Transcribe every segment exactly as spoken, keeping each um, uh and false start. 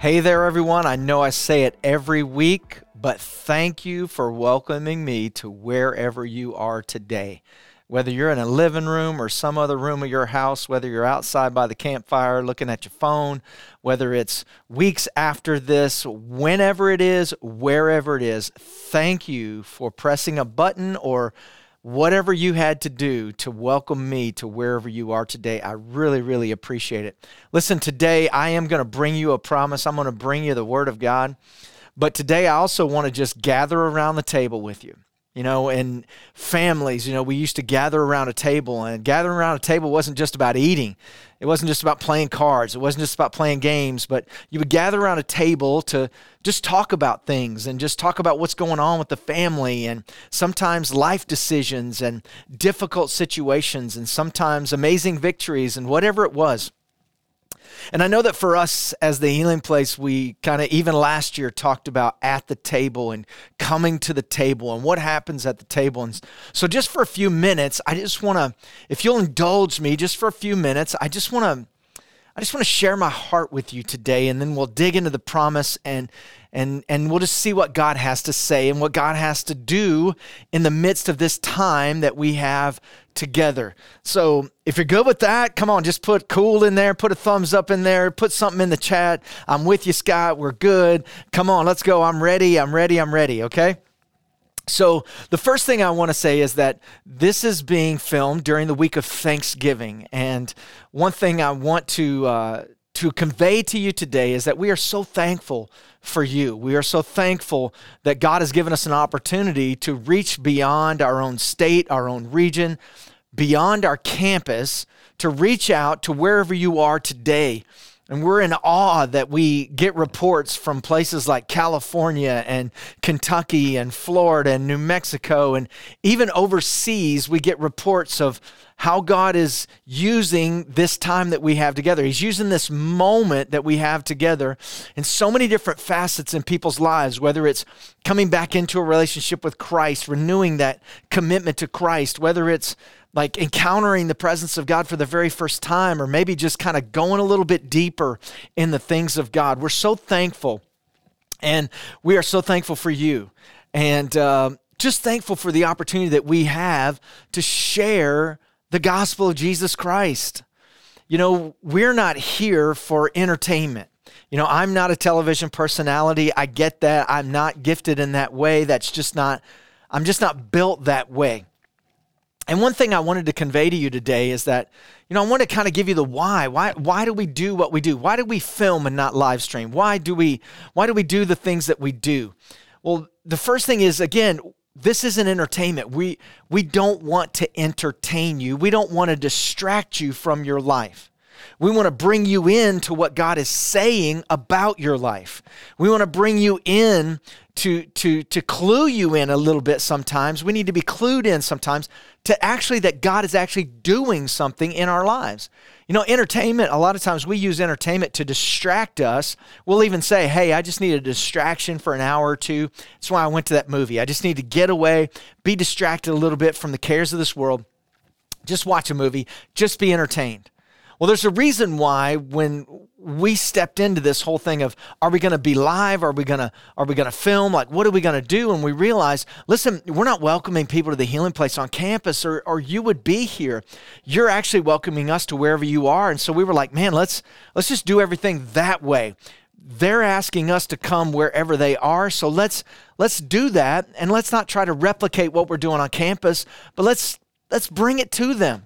Hey there, everyone. I know I say it every week, but thank you for welcoming me to wherever you are today. Whether you're in a living room or some other room of your house, whether you're outside by the campfire looking at your phone, whether it's weeks after this, whenever it is, wherever it is, thank you for pressing a button or whatever you had to do to welcome me to wherever you are today. I really, really appreciate it. Listen, today I am going to bring you a promise. I'm going to bring you the Word of God. But today I also want to just gather around the table with you. You know, and families, you know, we used to gather around a table, and gathering around a table wasn't just about eating. It wasn't just about playing cards. It wasn't just about playing games, but you would gather around a table to just talk about things and just talk about what's going on with the family, and sometimes life decisions and difficult situations and sometimes amazing victories and whatever it was. And I know that for us as the Healing Place, we kind of even last year talked about at the table and coming to the table and what happens at the table. And so just for a few minutes, I just want to, if you'll indulge me just for a few minutes, I just want to I just want to share my heart with you today, and then we'll dig into the promise, and and and we'll just see what God has to say and what God has to do in the midst of this time that we have together. So if you're good with that, come on, just put cool in there, put a thumbs up in there, put something in the chat. I'm with you, Scott. We're good. Come on, let's go. I'm ready. I'm ready. I'm ready. Okay? So the first thing I want to say is that this is being filmed during the week of Thanksgiving. And one thing I want to uh, to convey to you today is that we are so thankful for you. We are so thankful that God has given us an opportunity to reach beyond our own state, our own region, beyond our campus, to reach out to wherever you are today. And we're in awe that we get reports from places like California and Kentucky and Florida and New Mexico, and even overseas we get reports of how God is using this time that we have together. He's using this moment that we have together in so many different facets in people's lives, whether it's coming back into a relationship with Christ, renewing that commitment to Christ, whether it's like encountering the presence of God for the very first time, or maybe just kind of going a little bit deeper in the things of God. We're so thankful, and we are so thankful for you, and uh, just thankful for the opportunity that we have to share the gospel of Jesus Christ. You know, we're not here for entertainment. You know, I'm not a television personality. I get that. I'm not gifted in that way. That's just not, I'm just not built that way. And one thing I wanted to convey to you today is that, you know, I want to kind of give you the why. Why why do we do what we do? Why do we film and not live stream? Why do we why do we do the things that we do? Well, the first thing is, again, this isn't entertainment. We we don't want to entertain you. We don't want to distract you from your life. We want to bring you in to what God is saying about your life. We want to bring you in to, to, to clue you in a little bit sometimes. We need to be clued in sometimes to actually that God is actually doing something in our lives. You know, entertainment, a lot of times we use entertainment to distract us. We'll even say, hey, I just need a distraction for an hour or two. That's why I went to that movie. I just need to get away, be distracted a little bit from the cares of this world. Just watch a movie. Just be entertained. Well, there's a reason why when we stepped into this whole thing of, are we going to be live? Are we going to are we going to film? Like, what are we going to do? And we realized, listen, we're not welcoming people to the Healing Place on campus, or or you would be here. You're actually welcoming us to wherever you are. And so we were like, man, let's let's just do everything that way. They're asking us to come wherever they are, so let's let's do that, and let's not try to replicate what we're doing on campus, but let's let's bring it to them.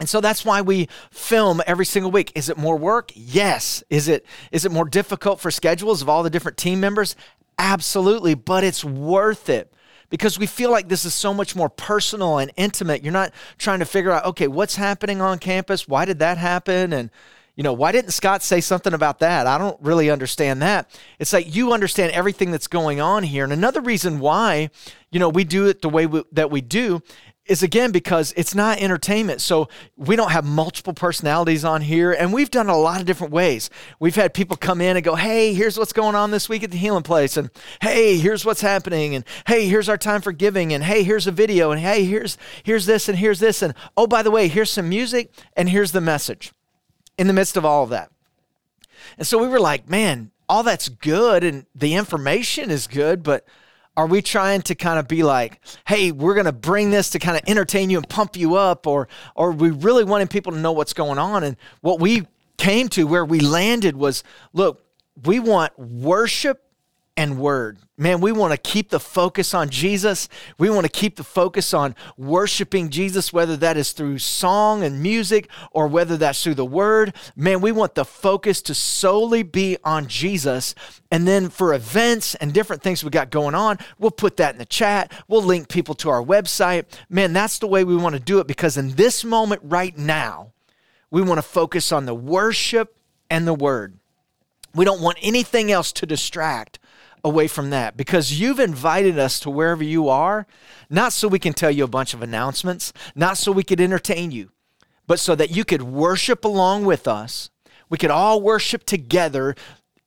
And so that's why we film every single week. Is it more work? Yes. Is it is it more difficult for schedules of all the different team members? Absolutely, but it's worth it because we feel like this is so much more personal and intimate. You're not trying to figure out, okay, what's happening on campus? Why did that happen? And, you know, why didn't Scott say something about that? I don't really understand that. It's like you understand everything that's going on here. And another reason why, you know, we do it the way we, that we do is, again, because it's not entertainment. So we don't have multiple personalities on here, and we've done a lot of different ways. We've had people come in and go, hey, here's what's going on this week at the Healing Place, and hey, here's what's happening, and hey, here's our time for giving, and hey, here's a video, and hey, here's here's this, and here's this, and oh, by the way, here's some music, and here's the message in the midst of all of that. And so we were like, man, all that's good and the information is good, but are we trying to kind of be like, hey, we're going to bring this to kind of entertain you and pump you up, or or we really wanted people to know what's going on? And what we came to, where we landed, was, look, we want worship and word. Man, we want to keep the focus on Jesus. We want to keep the focus on worshiping Jesus, whether that is through song and music or whether that's through the word. Man, we want the focus to solely be on Jesus. And then for events and different things we got going on, we'll put that in the chat. We'll link people to our website. Man, that's the way we want to do it, because in this moment right now, we want to focus on the worship and the word. We don't want anything else to distract away from that, because you've invited us to wherever you are, not so we can tell you a bunch of announcements, not so we could entertain you, but so that you could worship along with us. We could all worship together,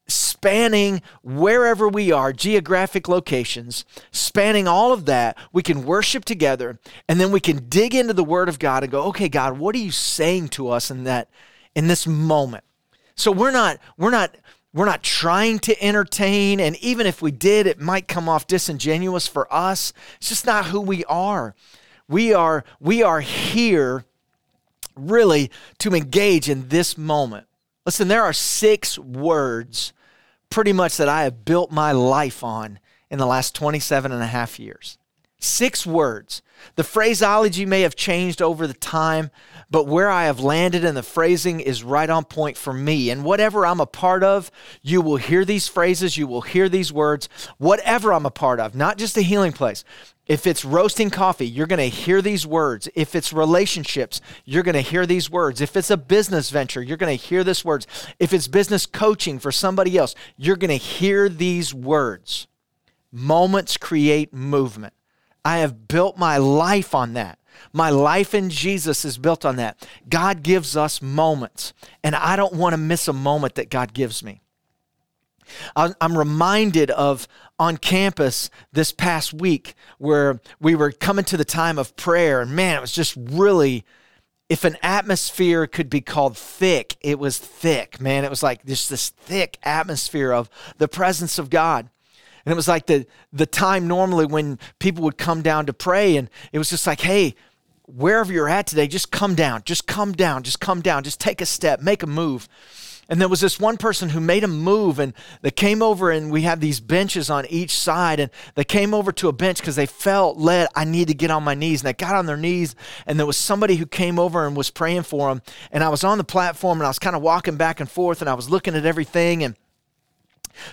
spanning wherever we are, geographic locations, spanning all of that. We can worship together, and then we can dig into the Word of God and go, okay, God, what are you saying to us in that, in this moment? So we're not, we're not, We're not trying to entertain, and even if we did, it might come off disingenuous for us. It's just not who we are. We are, we are here really to engage in this moment. Listen, there are six words pretty much that I have built my life on in the last twenty-seven and a half years. Six words. The phraseology may have changed over the time, but where I have landed in the phrasing is right on point for me. And whatever I'm a part of, you will hear these phrases, you will hear these words, whatever I'm a part of, not just the Healing Place. If it's roasting coffee, you're going to hear these words. If it's relationships, you're going to hear these words. If it's a business venture, you're going to hear these words. If it's business coaching for somebody else, you're going to hear these words. Moments create movement. I have built my life on that. My life in Jesus is built on that. God gives us moments, and I don't want to miss a moment that God gives me. I'm reminded of on campus this past week where we were coming to the time of prayer, and man, it was just really, if an atmosphere could be called thick, it was thick, man. It was like just this thick atmosphere of the presence of God. And it was like the the time normally when people would come down to pray, and it was just like, hey, wherever you're at today, just come down, just come down, just come down, just take a step, make a move. And there was this one person who made a move, and they came over, and we have these benches on each side, and they came over to a bench because they felt led, I need to get on my knees. And they got on their knees, and there was somebody who came over and was praying for them. And I was on the platform, and I was kind of walking back and forth, and I was looking at everything, and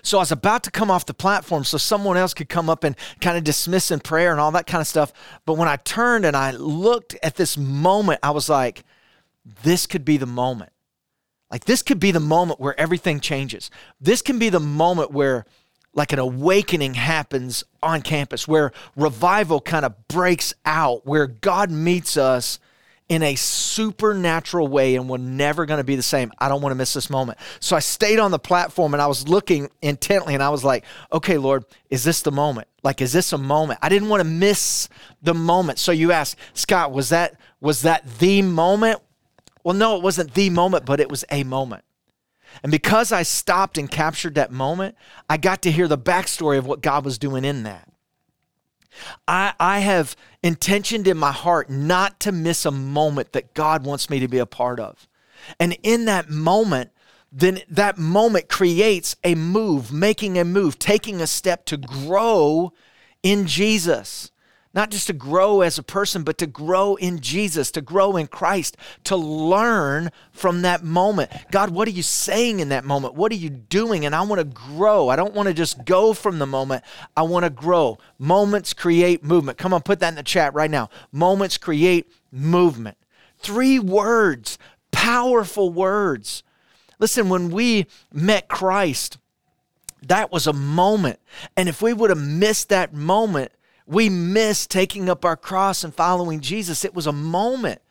so I was about to come off the platform so someone else could come up and kind of dismiss in prayer and all that kind of stuff. But when I turned and I looked at this moment, I was like, this could be the moment. Like, this could be the moment where everything changes. This can be the moment where like an awakening happens on campus, where revival kind of breaks out, where God meets us in a supernatural way, and we're never going to be the same. I don't want to miss this moment. So I stayed on the platform, and I was looking intently, and I was like, okay, Lord, is this the moment? Like, is this a moment? I didn't want to miss the moment. So you ask, Scott, was that was that the moment? Well, no, it wasn't the moment, but it was a moment. And because I stopped and captured that moment, I got to hear the backstory of what God was doing in that. I, I have intentioned in my heart not to miss a moment that God wants me to be a part of. And in that moment, then that moment creates a move, making a move, taking a step to grow in Jesus. Not just to grow as a person, but to grow in Jesus, to grow in Christ, to learn from that moment. God, what are you saying in that moment? What are you doing? And I want to grow. I don't want to just go from the moment. I want to grow. Moments create movement. Come on, put that in the chat right now. Moments create movement. Three words, powerful words. Listen, when we met Christ, that was a moment. And if we would have missed that moment, we miss taking up our cross and following Jesus. It was a moment.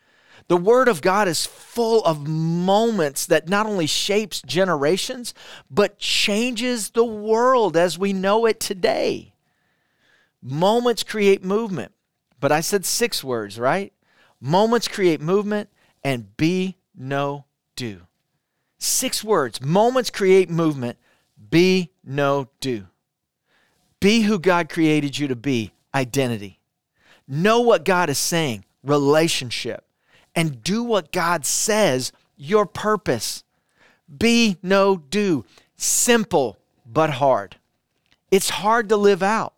The Word of God is full of moments that not only shapes generations, but changes the world as we know it today. Moments create movement. But I said six words, right? Moments create movement, and be no do. Six words. Moments create movement. Be, no, do. Be who God created you to be. Identity. Know what God is saying. Relationship. And do what God says. Your purpose. Be, no, do. Simple, but hard. It's hard to live out.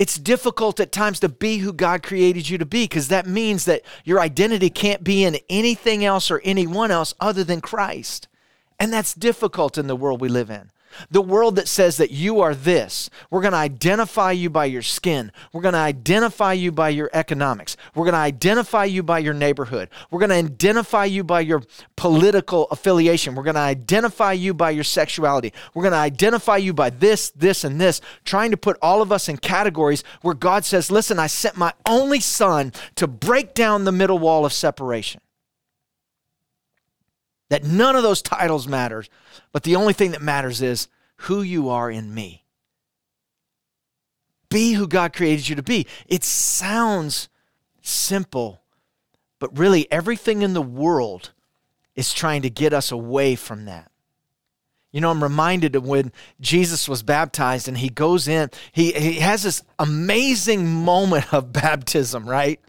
It's difficult at times to be who God created you to be, because that means that your identity can't be in anything else or anyone else other than Christ. And that's difficult in the world we live in. The world that says that you are this. We're going to identify you by your skin. We're going to identify you by your economics. We're going to identify you by your neighborhood. We're going to identify you by your political affiliation. We're going to identify you by your sexuality. We're going to identify you by this, this, and this, trying to put all of us in categories where God says, listen, I sent my only son to break down the middle wall of separation. That none of those titles matters, but the only thing that matters is who you are in me. Be who God created you to be. It sounds simple, but really everything in the world is trying to get us away from that. You know, I'm reminded of when Jesus was baptized and he goes in, he, he has this amazing moment of baptism, right?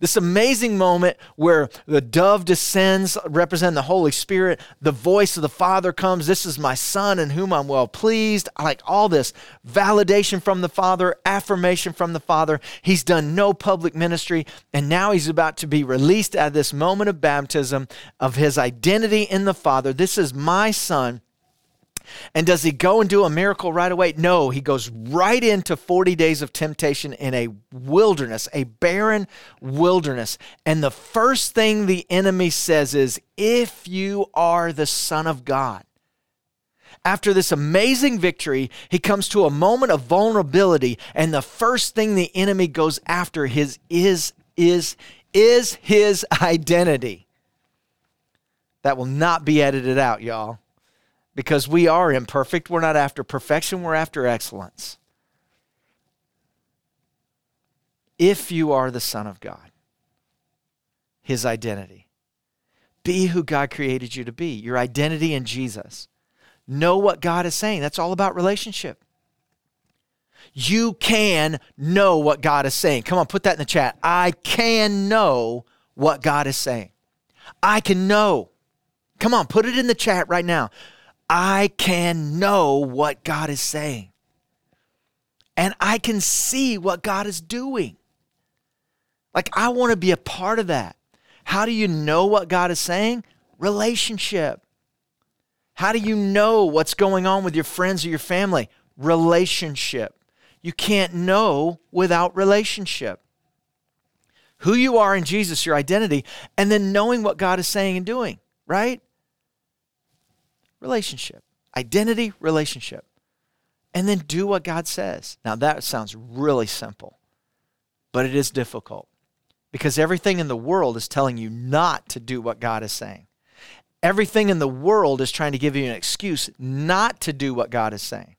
This amazing moment where the dove descends, representing the Holy Spirit. The voice of the Father comes. This is my son in whom I'm well pleased. I like all this. Validation from the Father, affirmation from the Father. He's done no public ministry, and now he's about to be released at this moment of baptism of his identity in the Father. This is my son. And does he go and do a miracle right away? No, he goes right into forty days of temptation in a wilderness, a barren wilderness. And the first thing the enemy says is, if you are the Son of God. After this amazing victory, he comes to a moment of vulnerability. And the first thing the enemy goes after his is, is, is his identity. That will not be edited out, y'all. Because we are imperfect. We're not after perfection. We're after excellence. If you are the Son of God, his identity. Be who God created you to be. Your identity in Jesus. Know what God is saying. That's all about relationship. You can know what God is saying. Come on, put that in the chat. I can know what God is saying. I can know. Come on, put it in the chat right now. I can know what God is saying. And I can see what God is doing. Like, I want to be a part of that. How do you know what God is saying? Relationship. How do you know what's going on with your friends or your family? Relationship. You can't know without relationship. Who you are in Jesus, your identity, and then knowing what God is saying and doing, right? Relationship, identity, relationship, and then do what God says. Now that sounds really simple, but it is difficult because everything in the world is telling you not to do what God is saying. Everything in the world is trying to give you an excuse not to do what God is saying,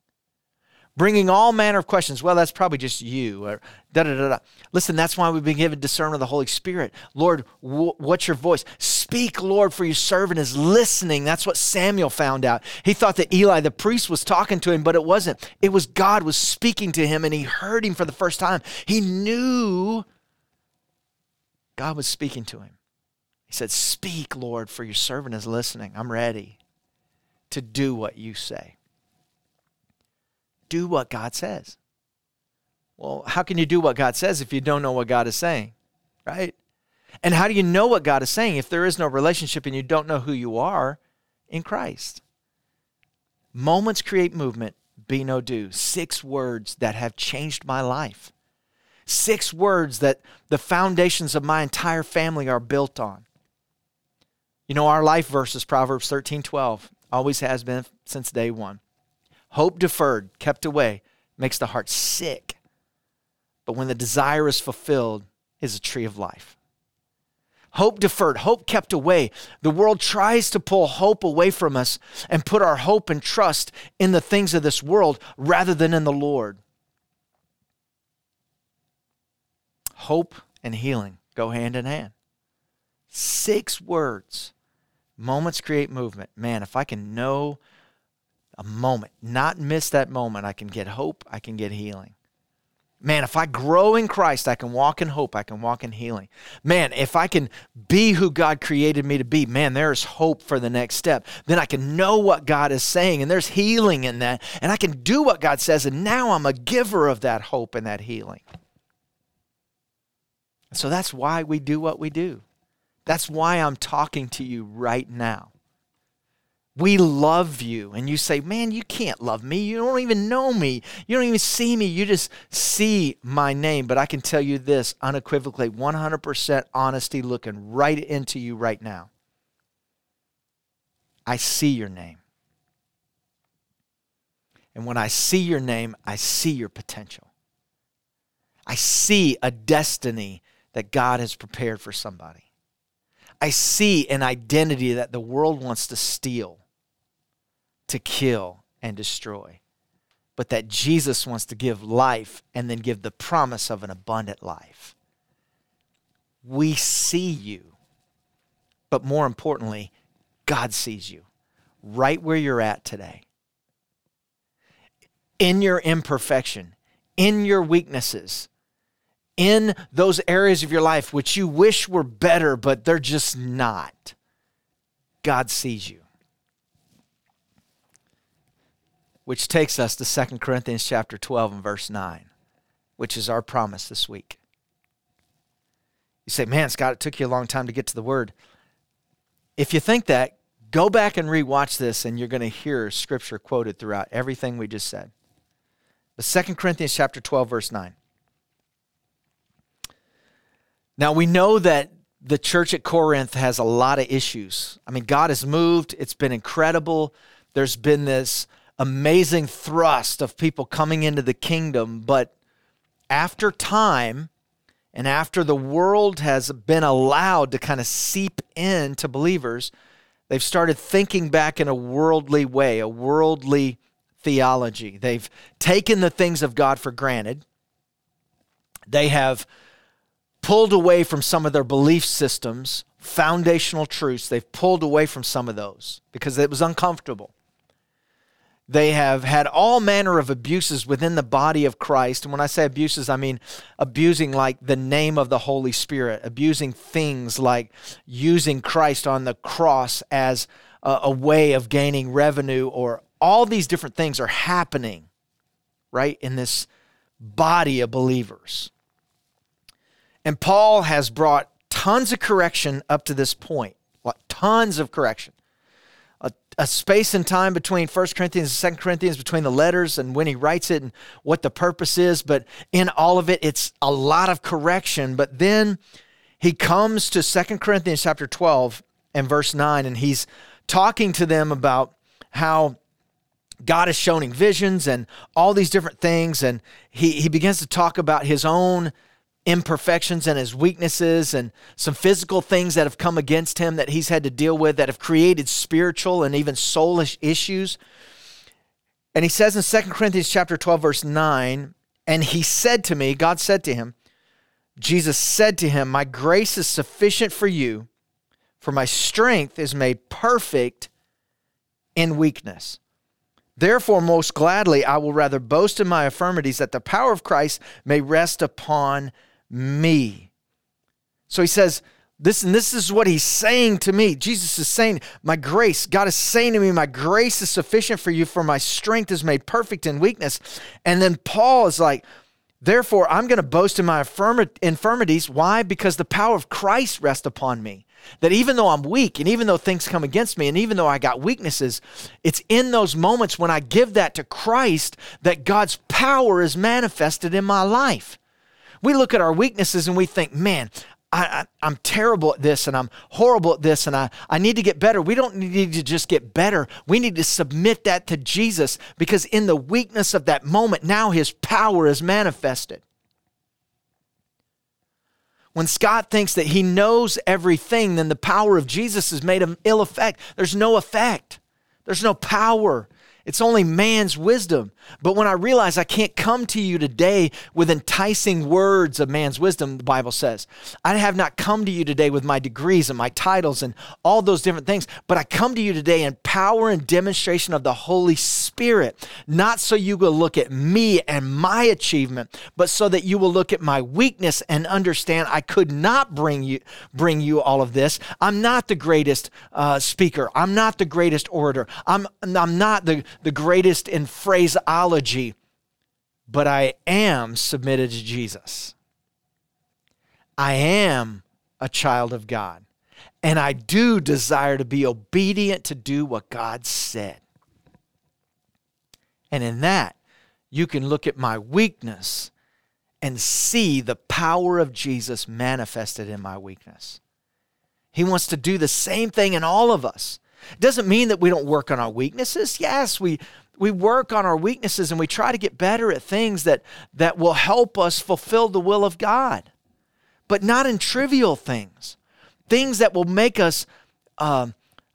bringing all manner of questions. Well, that's probably just you. Or da, da, da, da. Listen, that's why we've been given discernment of the Holy Spirit. Lord, w- what's your voice? Speak, Lord, for your servant is listening. That's what Samuel found out. He thought that Eli, the priest, was talking to him, but it wasn't. It was God was speaking to him, and he heard him for the first time. He knew God was speaking to him. He said, speak, Lord, for your servant is listening. I'm ready to do what you say. Do what God says. Well, how can you do what God says if you don't know what God is saying, right? And how do you know what God is saying if there is no relationship and you don't know who you are in Christ? Moments create movement, be no do. Six words that have changed my life. Six words that the foundations of my entire family are built on. You know, our life verse is Proverbs thirteen twelve. Always has been since day one. Hope deferred, kept away, makes the heart sick. But when the desire is fulfilled, is a tree of life. Hope deferred, hope kept away. The world tries to pull hope away from us and put our hope and trust in the things of this world rather than in the Lord. Hope and healing go hand in hand. Six words Moments create movement. Man, if I can know a moment, not miss that moment, I can get hope, I can get healing. Man, if I grow in Christ, I can walk in hope, I can walk in healing. Man, if I can be who God created me to be, man, there's hope for the next step. Then I can know what God is saying, and there's healing in that, and I can do what God says, and now I'm a giver of that hope and that healing. So that's why we do what we do. That's why I'm talking to you right now. We love you. And you say, man, you can't love me. You don't even know me. You don't even see me. You just see my name. But I can tell you this unequivocally, one hundred percent honesty, looking right into you right now. I see your name. And when I see your name, I see your potential. I see a destiny that God has prepared for somebody. I see an identity that the world wants to steal, to kill, and destroy, but that Jesus wants to give life and then give the promise of an abundant life. We see you, but more importantly, God sees you right where you're at today. In your imperfection, in your weaknesses, in those areas of your life which you wish were better, but they're just not. God sees you. Which takes us to Second Corinthians chapter twelve and verse nine, which is our promise this week. You say, man, Scott, it took you a long time to get to the word. If you think that, go back and rewatch this, and you're going to hear scripture quoted throughout everything we just said. But Second Corinthians chapter twelve, verse nine. Now, we know that the church at Corinth has a lot of issues. I mean, God has moved. It's been incredible. There's been this amazing thrust of people coming into the kingdom. But after time and after the world has been allowed to kind of seep in to believers, they've started thinking back in a worldly way, a worldly theology. They've taken the things of God for granted. They have pulled away from some of their belief systems, foundational truths. They've pulled away from some of those because it was uncomfortable. They have had all manner of abuses within the body of Christ. And when I say abuses, I mean abusing like the name of the Holy Spirit, abusing things like using Christ on the cross as a, a way of gaining revenue, or all these different things are happening, right, in this body of believers. And Paul has brought tons of correction up to this point. Like, tons of correction. A, a space and time between First Corinthians and Second Corinthians, between the letters and when he writes it and what the purpose is. But in all of it, it's a lot of correction. But then he comes to Second Corinthians chapter twelve and verse nine, and he's talking to them about how God has shown him visions and all these different things. And he, he begins to talk about his own imperfections and his weaknesses and some physical things that have come against him that he's had to deal with that have created spiritual and even soulish issues. And he says in Second Corinthians chapter twelve, verse nine, and he said to me, God said to him, Jesus said to him, my grace is sufficient for you, for my strength is made perfect in weakness. Therefore, most gladly, I will rather boast in my infirmities that the power of Christ may rest upon me. So he says, this, and this is what he's saying to me. Jesus is saying, my grace, God is saying to me, my grace is sufficient for you, for my strength is made perfect in weakness. And then Paul is like, therefore, I'm going to boast in my infirmities. Why? Because the power of Christ rests upon me. That even though I'm weak, and even though things come against me, and even though I got weaknesses, it's in those moments when I give that to Christ that God's power is manifested in my life. We look at our weaknesses and we think, man, I, I, I'm terrible at this, and I'm horrible at this, and I, I need to get better. We don't need to just get better. We need to submit that to Jesus, because in the weakness of that moment, now his power is manifested. When Scott thinks that he knows everything, then the power of Jesus has made him ill effect. There's no effect. There's no power. It's only man's wisdom. But when I realize I can't come to you today with enticing words of man's wisdom, the Bible says, I have not come to you today with my degrees and my titles and all those different things, but I come to you today in power and demonstration of the Holy Spirit, not so you will look at me and my achievement, but so that you will look at my weakness and understand I could not bring you, bring you all of this. I'm not the greatest uh, speaker. I'm not the greatest orator. I'm, I'm not the, the greatest in phraseology, but I am submitted to Jesus. I am a child of God, and I do desire to be obedient to do what God said. And in that, you can look at my weakness and see the power of Jesus manifested in my weakness. He wants to do the same thing in all of us. It doesn't mean that we don't work on our weaknesses. Yes, we we work on our weaknesses and we try to get better at things that, that will help us fulfill the will of God, but not in trivial things, things that will make us, uh,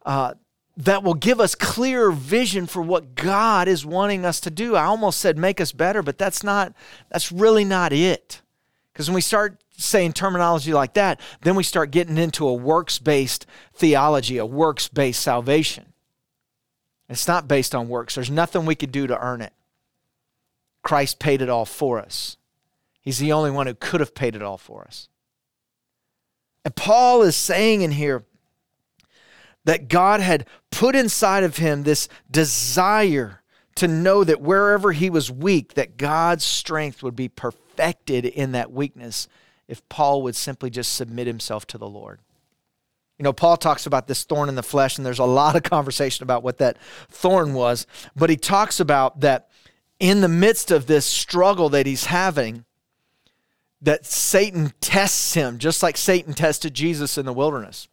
uh, that will give us clear vision for what God is wanting us to do. I almost said make us better, but that's not, that's really not it. Because when we start saying terminology like that, then we start getting into a works-based theology, a works-based salvation. It's not based on works. There's nothing we could do to earn it. Christ paid it all for us. He's the only one who could have paid it all for us. And Paul is saying in here that God had put inside of him this desire to know that wherever he was weak, that God's strength would be perfected in that weakness if Paul would simply just submit himself to the Lord. You know, Paul talks about this thorn in the flesh, and there's a lot of conversation about what that thorn was, but he talks about that in the midst of this struggle that he's having, that Satan tests him, just like Satan tested Jesus in the wilderness.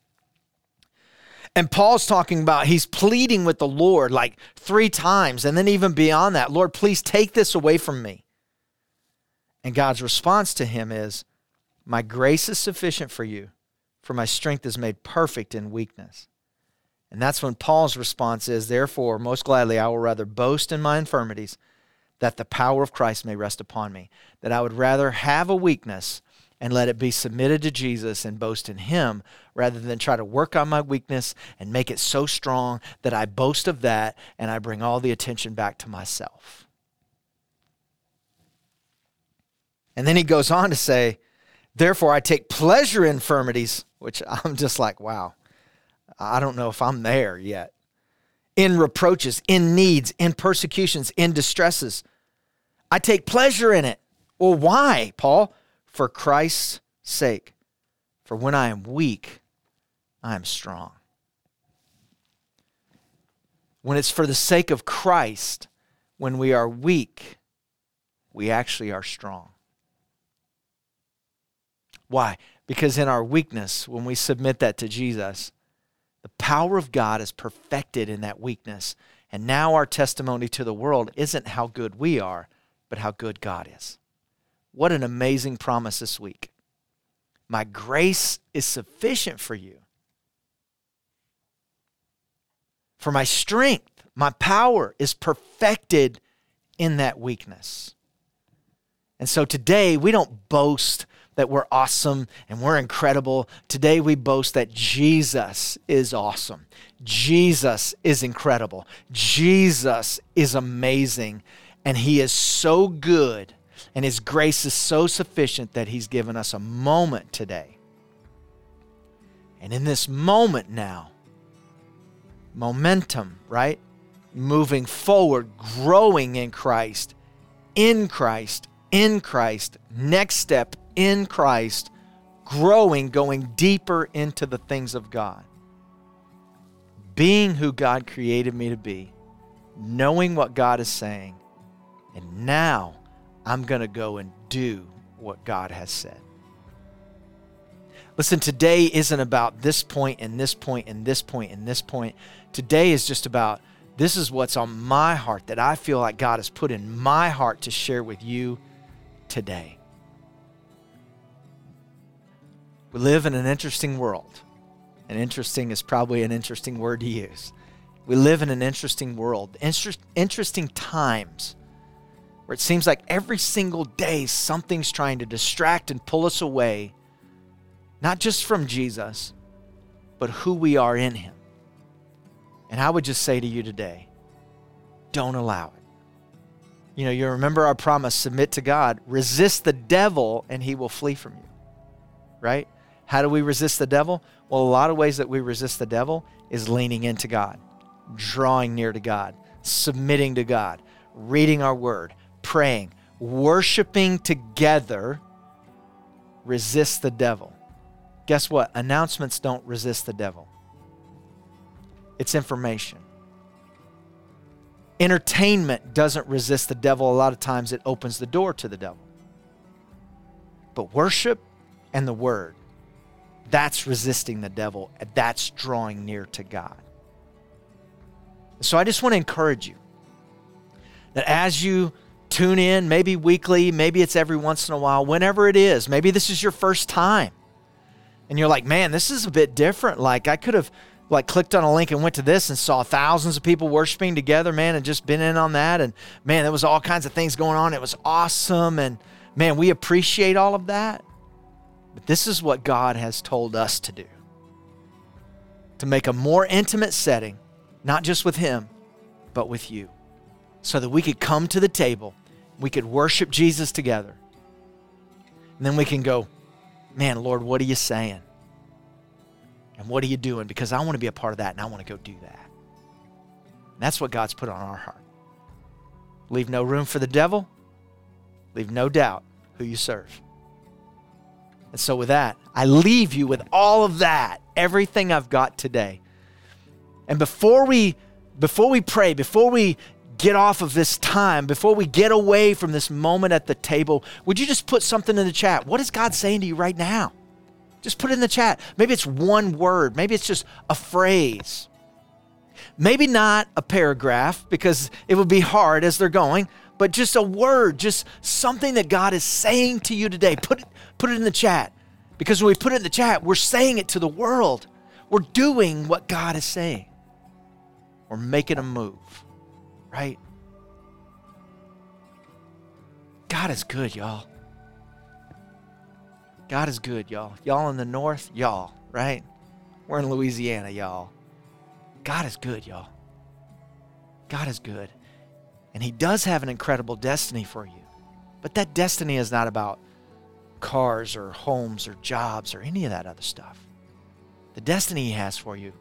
And Paul's talking about he's pleading with the Lord like three times, and then even beyond that, Lord, please take this away from me. And God's response to him is, my grace is sufficient for you, for my strength is made perfect in weakness. And that's when Paul's response is, therefore, most gladly, I will rather boast in my infirmities that the power of Christ may rest upon me, that I would rather have a weakness and let it be submitted to Jesus and boast in him rather than try to work on my weakness and make it so strong that I boast of that and I bring all the attention back to myself. And then he goes on to say, therefore, I take pleasure in infirmities, which I'm just like, wow, I don't know if I'm there yet. In reproaches, in needs, in persecutions, in distresses. I take pleasure in it. Well, why, Paul? For Christ's sake. For when I am weak, I am strong. When it's for the sake of Christ, when we are weak, we actually are strong. Why? Because in our weakness, when we submit that to Jesus, the power of God is perfected in that weakness. And now our testimony to the world isn't how good we are, but how good God is. What an amazing promise this week. My grace is sufficient for you. For my strength, my power is perfected in that weakness. And so today, we don't boast that we're awesome and we're incredible. Today we boast that Jesus is awesome. Jesus is incredible. Jesus is amazing. And he is so good. And his grace is so sufficient that he's given us a moment today. And in this moment now, momentum, right? Moving forward, growing in Christ, in Christ, in Christ, next step, in Christ, growing, going deeper into the things of God. Being who God created me to be, knowing what God is saying, and now I'm going to go and do what God has said. Listen, today isn't about this point and this point and this point and this point. Today is just about this is what's on my heart that I feel like God has put in my heart to share with you today. We live in an interesting world. And interesting is probably an interesting word to use. We live in an interesting world, interest, interesting times, where it seems like every single day something's trying to distract and pull us away, not just from Jesus, but who we are in him. And I would just say to you today, don't allow it. You know, you remember our promise, submit to God, resist the devil and he will flee from you, right? How do we resist the devil? Well, a lot of ways that we resist the devil is leaning into God, drawing near to God, submitting to God, reading our word, praying, worshiping together. Resist the devil. Guess what? Announcements don't resist the devil. It's information. Entertainment doesn't resist the devil. A lot of times it opens the door to the devil. But worship and the word, that's resisting the devil. That's drawing near to God. So I just want to encourage you that as you tune in, maybe weekly, maybe it's every once in a while, whenever it is, maybe this is your first time and you're like, man, this is a bit different. Like I could have like clicked on a link and went to this and saw thousands of people worshiping together, man, and just been in on that. And man, there was all kinds of things going on. It was awesome. And man, we appreciate all of that. But this is what God has told us to do, to make a more intimate setting, not just with him, but with you, so that we could come to the table, we could worship Jesus together. And then we can go, man, Lord, what are you saying? And what are you doing? Because I want to be a part of that and I want to go do that. And that's what God's put on our heart. Leave no room for the devil. Leave no doubt who you serve. And so with that, I leave you with all of that, everything I've got today. And before we, before we pray, before we get off of this time, before we get away from this moment at the table, would you just put something in the chat? What is God saying to you right now? Just put it in the chat. Maybe it's one word. Maybe it's just a phrase. Maybe not a paragraph, because it would be hard as they're going, but just a word, just something that God is saying to you today. Put it, put it in the chat, because when we put it in the chat, we're saying it to the world. We're doing what God is saying. We're making a move. Right? God is good, y'all. God is good, y'all. Y'all in the north, y'all, right? We're in Louisiana, y'all. God is good, y'all. God is good. And he does have an incredible destiny for you. But that destiny is not about cars or homes or jobs or any of that other stuff. The destiny he has for you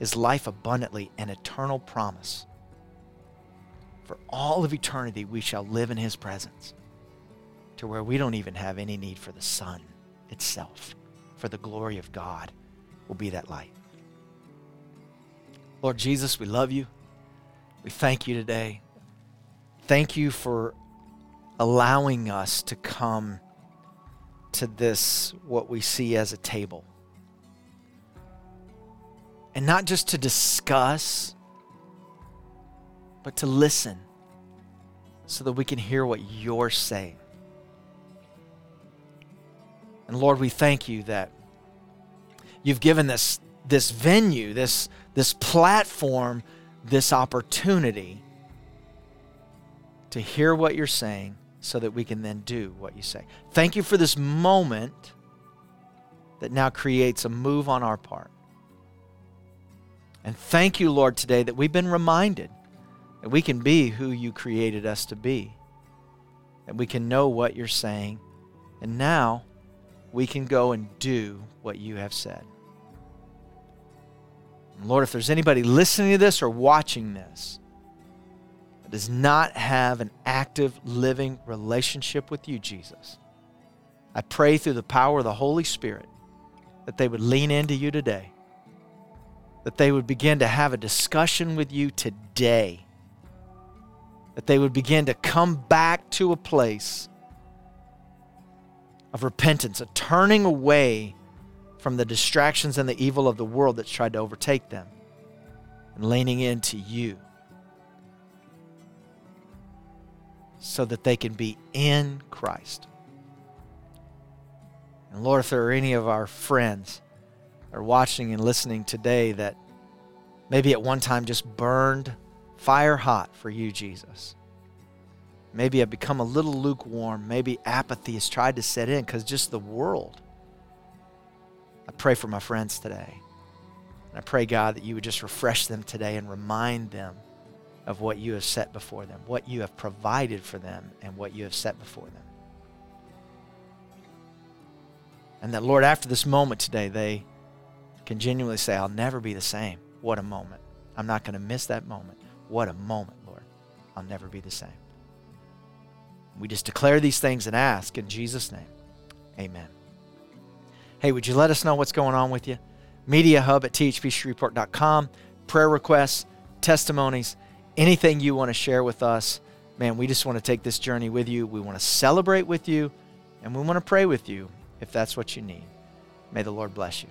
is life abundantly and eternal promise. For all of eternity, we shall live in his presence, to where we don't even have any need for the sun itself, for the glory of God will be that light. Lord Jesus, we love you. We thank you today. Thank you for allowing us to come to this, what we see as a table. And not just to discuss, but to listen so that we can hear what you're saying. And Lord, we thank you that you've given this, this venue, this, this platform, this opportunity to hear what you're saying so that we can then do what you say. Thank you for this moment that now creates a move on our part. And thank you, Lord, today that we've been reminded that we can be who you created us to be. That we can know what you're saying. And now we can go and do what you have said. And Lord, if there's anybody listening to this or watching this that does not have an active, living relationship with you, Jesus, I pray through the power of the Holy Spirit that they would lean into you today. That they would begin to have a discussion with you today. That they would begin to come back to a place of repentance, a turning away from the distractions and the evil of the world that's tried to overtake them, and leaning into you so that they can be in Christ. And Lord, if there are any of our friends that are watching and listening today that Maybe at one time just burned fire hot for you, Jesus. Maybe I've become a little lukewarm. Maybe apathy has tried to set in because just the world. I pray for my friends today. And I pray, God, that you would just refresh them today and remind them of what you have set before them, what you have provided for them, and what you have set before them. And that, Lord, after this moment today, they can genuinely say, I'll never be the same. What a moment. I'm not going to miss that moment. What a moment, Lord. I'll never be the same. We just declare these things and ask in Jesus' name. Amen. Hey, would you let us know what's going on with you? Media Hub at T H P Shreveport dot com. Prayer requests, testimonies, anything you want to share with us. Man, we just want to take this journey with you. We want to celebrate with you, and we want to pray with you if that's what you need. May the Lord bless you.